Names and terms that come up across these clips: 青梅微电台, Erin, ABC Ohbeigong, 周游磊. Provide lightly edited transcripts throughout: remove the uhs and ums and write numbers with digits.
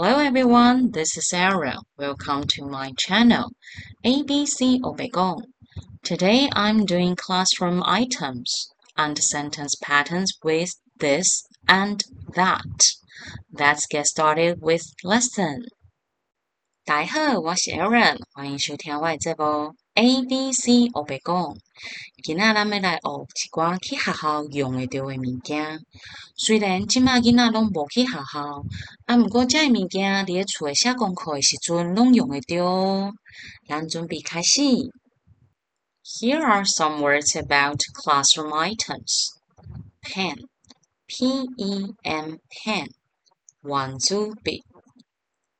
Hello everyone, this is Sarah. Welcome to my channel, ABC Ohbeigong. Today I'm doing classroom items and sentence patterns with this and that. Let's get started with lesson. 大家好，我是 Erin， 欢迎收听我的节目 ABC Ohbeigong。今仔咱要来学一寡去学校用会到的物件。虽然即卖囡仔拢无去学校，毋过遮个物件伫咧厝诶写功课诶时阵拢用会到。咱准备开始。Here are some words about classroom items. Pen, P-E-N, pen. 圆珠笔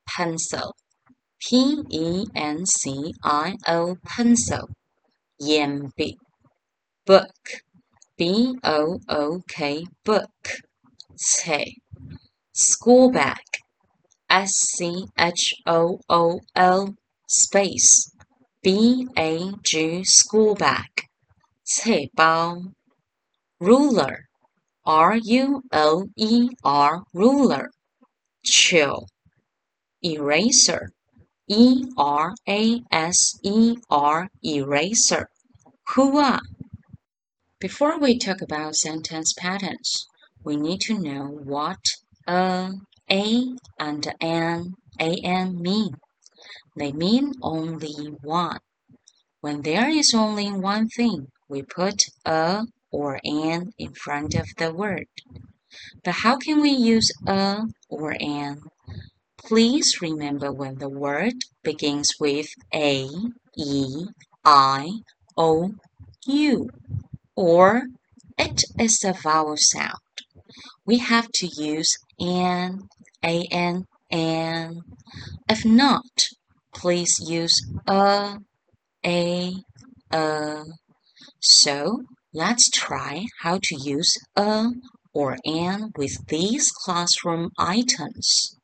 Pencil, P-E-N-C-I-L, pencil. 铅笔 book, B-O-O-K, book. 册 school bag, S-C-H-O-O-L, space. B-A-G, school bag. 册包 ruler, R-U-L-E-R, ruler. 球 Eraser, E-R-A-S-E-R, eraser. Hooah! Before we talk about sentence patterns, we need to know what a and an mean. They mean only one. When there is only one thing, we put a or an in front of the word. But how can we use a or an? Please remember when the word begins with A, E, I, O, U, or it is a vowel sound. We have to use an, an, an. If not, please use a. So let's try how to use a or an with these classroom items.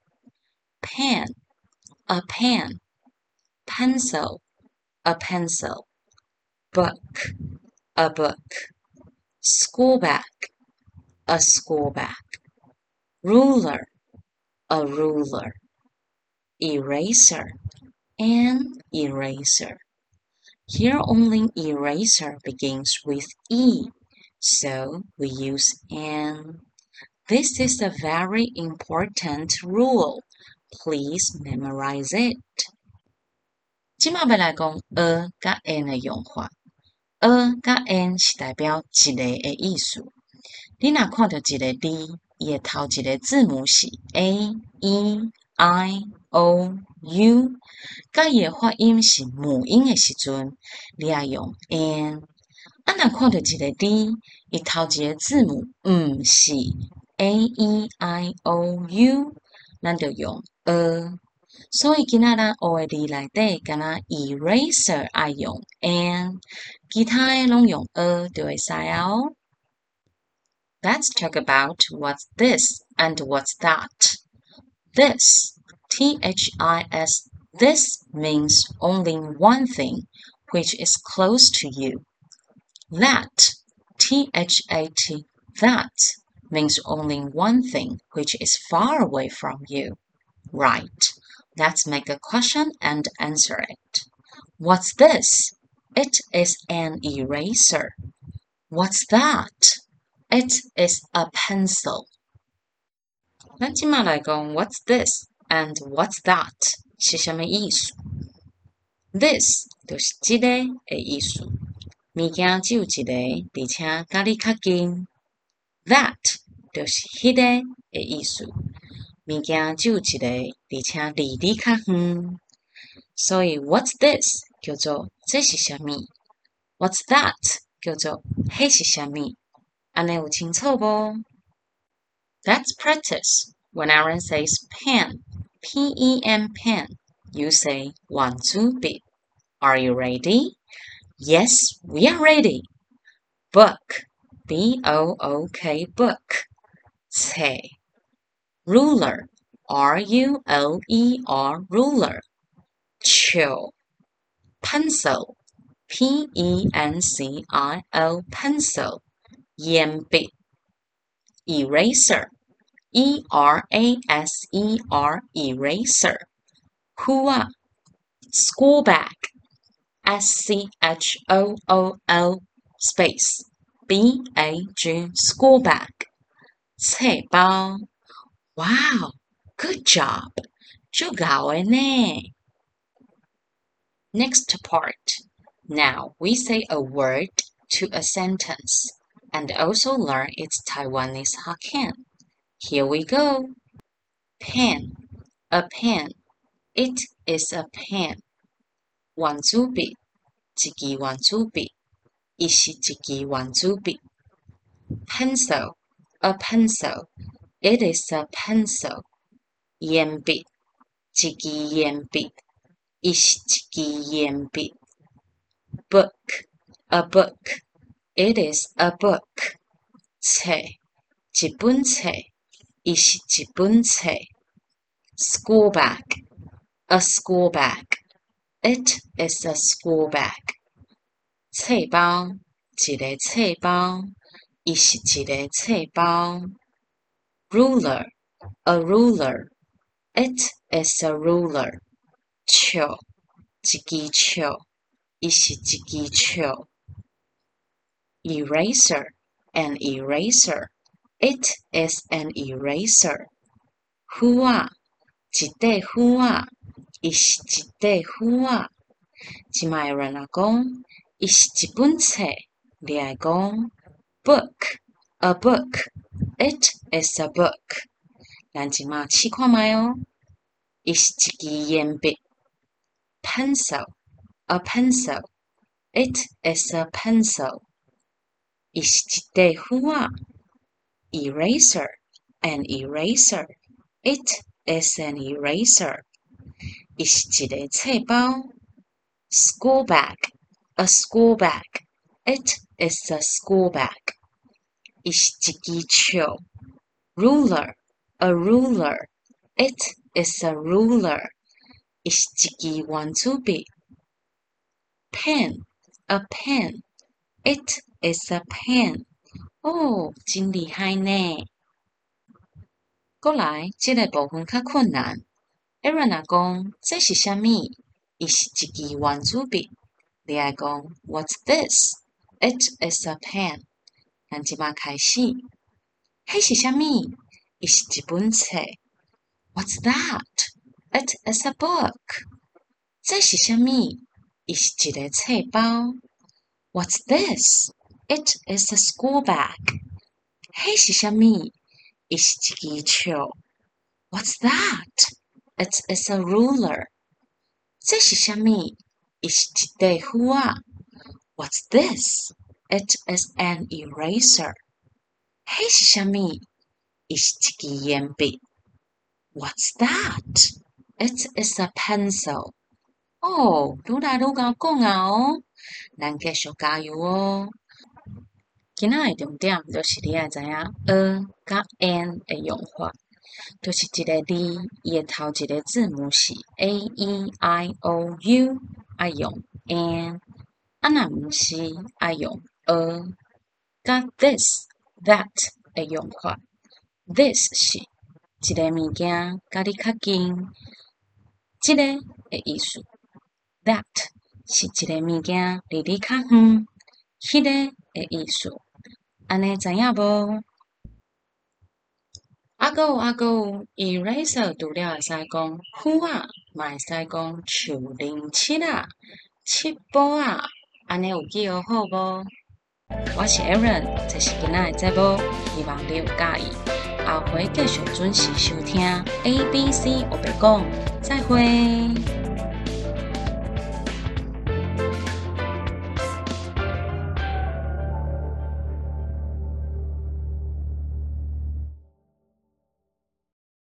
Pen, a pen. Pencil, a pencil. Book, a book. School bag, a school bag. Ruler, a ruler. Eraser, an eraser. Here only eraser begins with E, so we use an. This is a very important rule. Please memorize it. 现在要来讲 a 甲 an 的用法。a 甲 an 是代表一个的意思。你若看到一个字，伊的头一个字母是 a e i o u， 甲伊的发音是母音的时阵，你要用 an。啊，若看到一个字，伊头一个字母是 a e i o u， 咱就用。所以今仔咱学的字内底，敢若 eraser 爱用 an， 其他诶拢用 a 就会使啊哦。Let's talk about what's this and what's that. This, T-H-I-S, this means only one thing, which is close to you. That, T-H-A-T, that means only one thing, which is far away from you. Right. Let's make a question and answer it. What's this? It is an eraser. What's that? It is a pencil. 咱今嘛来讲 What's this and what's that 是什么意思 ？This 就是这个的意思，物件只有一个，而且甲你较近。That 就是迄个的意思。物件只有一个，而且离你较远，所以 What's this 叫做这是啥物 ？What's that 叫做迄是啥物？安尼有清楚无 ？Let's practice. When Erin says pen, P-E-N, pen, you say 圆珠笔. Are you ready? Yes, we are ready. Book, B-O-O-K, book. 册。Ruler, R-U-L-E-R, ruler. 球 Pencil, P-E-N-C-I-L, pencil. 铅笔 Eraser, eraser, eraser. Hua, school bag, school space, bag, school bag. 册包 wow, good job, 很好的呢。 Next part, now we say a word to a sentence and also learn its Taiwanese Hokkien. Here we go. Pen, a pen, it is a pen. Wanzubi, jiki wanzubi, ishi jiki wanzubi. Pencil, a pencil, it is a pencil. Yenbi, jiki yenbi, ishi jiki yenbi. Book, a book, it is a book. Che, jibun che, ishi jibun che. School bag, a school bag, it is a school bag. 册包，一个册包，伊是一个册包。Ruler, a ruler, it is a ruler. 球，一支球，伊是一支球。Eraser, an eraser, it is an eraser. 糊啊，一块糊啊。伊是一块簿仔，即卖人来讲，伊是一本册。你来讲 ，book a book, it is a book。咱即卖试看卖哦。伊是一支铅笔 ，pencil a pencil, it is a pencil。伊是一块簿仔 ，eraser an eraser, it is an eraser。伊是一个册包 ，school bag, a school bag, it is a school bag. 伊是一支球 ，ruler, a ruler, it is a ruler. 伊是一支圆珠笔 ，pen, a pen, it is a pen. 哦，真厉害呢！过来，这个部分较困难。Erin 阿公，这是啥物？伊是一支圆珠笔。你阿公 ，What's this? It is a pen。咱即马开始。迄是啥物？伊是一本册。What's that? It is a book。这是啥物？伊是一个册包。What's this? It is a school bag。迄是啥物？伊是一支球。What's that? It is a ruler. 这是什么？伊是一块簿仔。What's this? It is an eraser. 迄是什么？伊是一支铅笔。What's that? It is a pencil. 哦，愈来愈敢讲啊哦，咱继续加油哦。今仔的重点就是你要知影 a 甲 an 的用法。就是一个字，伊的头一个字母是 a e i o u， 爱用 an， 啊那唔是爱用 a， 甲 this that 的用法 ，this 是一个物件，甲你较近，这个的意思 ，that 是一个物件离你较远，迄个的意思，安尼知影无？阿哥 ，eraser 除了会使讲斧啊，嘛会使讲树林七啊、七宝啊，安尼有记好好无？我是 Erin， 这是今仔的节目，希望你有介意。后回继续准时收听 ABC 我白讲，再会。